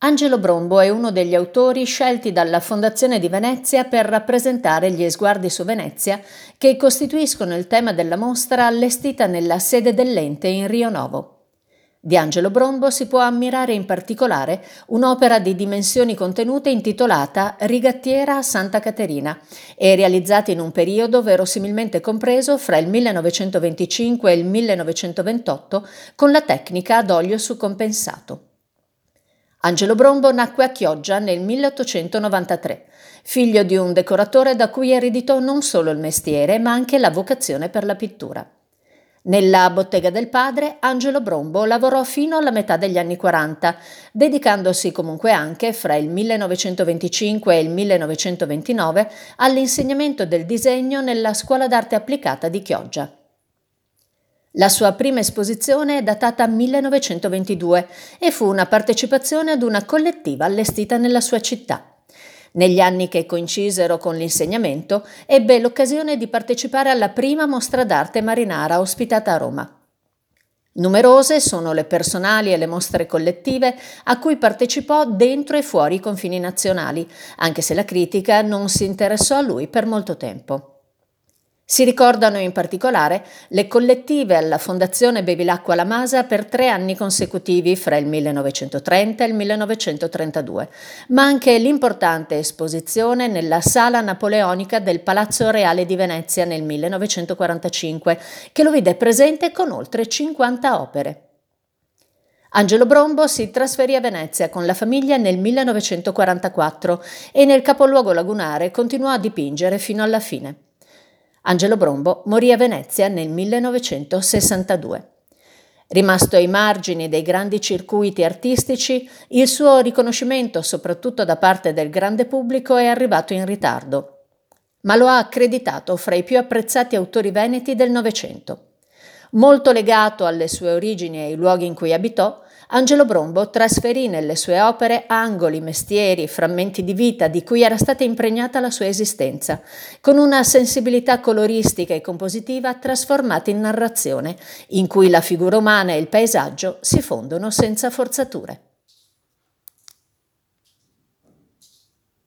Angelo Brombo è uno degli autori scelti dalla Fondazione di Venezia per rappresentare gli sguardi su Venezia che costituiscono il tema della mostra allestita nella sede dell'ente in Rio Novo. Di Angelo Brombo si può ammirare in particolare un'opera di dimensioni contenute intitolata Rigattiera a Santa Caterina e realizzata in un periodo verosimilmente compreso fra il 1925 e il 1928 con la tecnica ad olio su compensato. Angelo Brombo nacque a Chioggia nel 1893, figlio di un decoratore da cui ereditò non solo il mestiere ma anche la vocazione per la pittura. Nella bottega del padre, Angelo Brombo lavorò fino alla metà degli anni 40, dedicandosi comunque anche, fra il 1925 e il 1929, all'insegnamento del disegno nella Scuola d'arte applicata di Chioggia. La sua prima esposizione è datata 1922 e fu una partecipazione ad una collettiva allestita nella sua città. Negli anni che coincisero con l'insegnamento, ebbe l'occasione di partecipare alla prima mostra d'arte marinara ospitata a Roma. Numerose sono le personali e le mostre collettive a cui partecipò dentro e fuori i confini nazionali, anche se la critica non si interessò a lui per molto tempo. Si ricordano in particolare le collettive alla Fondazione Bevilacqua La Masa per 3 anni consecutivi fra il 1930 e il 1932, ma anche l'importante esposizione nella Sala Napoleonica del Palazzo Reale di Venezia nel 1945, che lo vide presente con oltre 50 opere. Angelo Brombo si trasferì a Venezia con la famiglia nel 1944 e nel capoluogo lagunare continuò a dipingere fino alla fine. Angelo Brombo morì a Venezia nel 1962. Rimasto ai margini dei grandi circuiti artistici, il suo riconoscimento, soprattutto da parte del grande pubblico, è arrivato in ritardo, ma lo ha accreditato fra i più apprezzati autori veneti del Novecento. Molto legato alle sue origini e ai luoghi in cui abitò, Angelo Brombo trasferì nelle sue opere angoli, mestieri, frammenti di vita di cui era stata impregnata la sua esistenza, con una sensibilità coloristica e compositiva trasformata in narrazione, in cui la figura umana e il paesaggio si fondono senza forzature.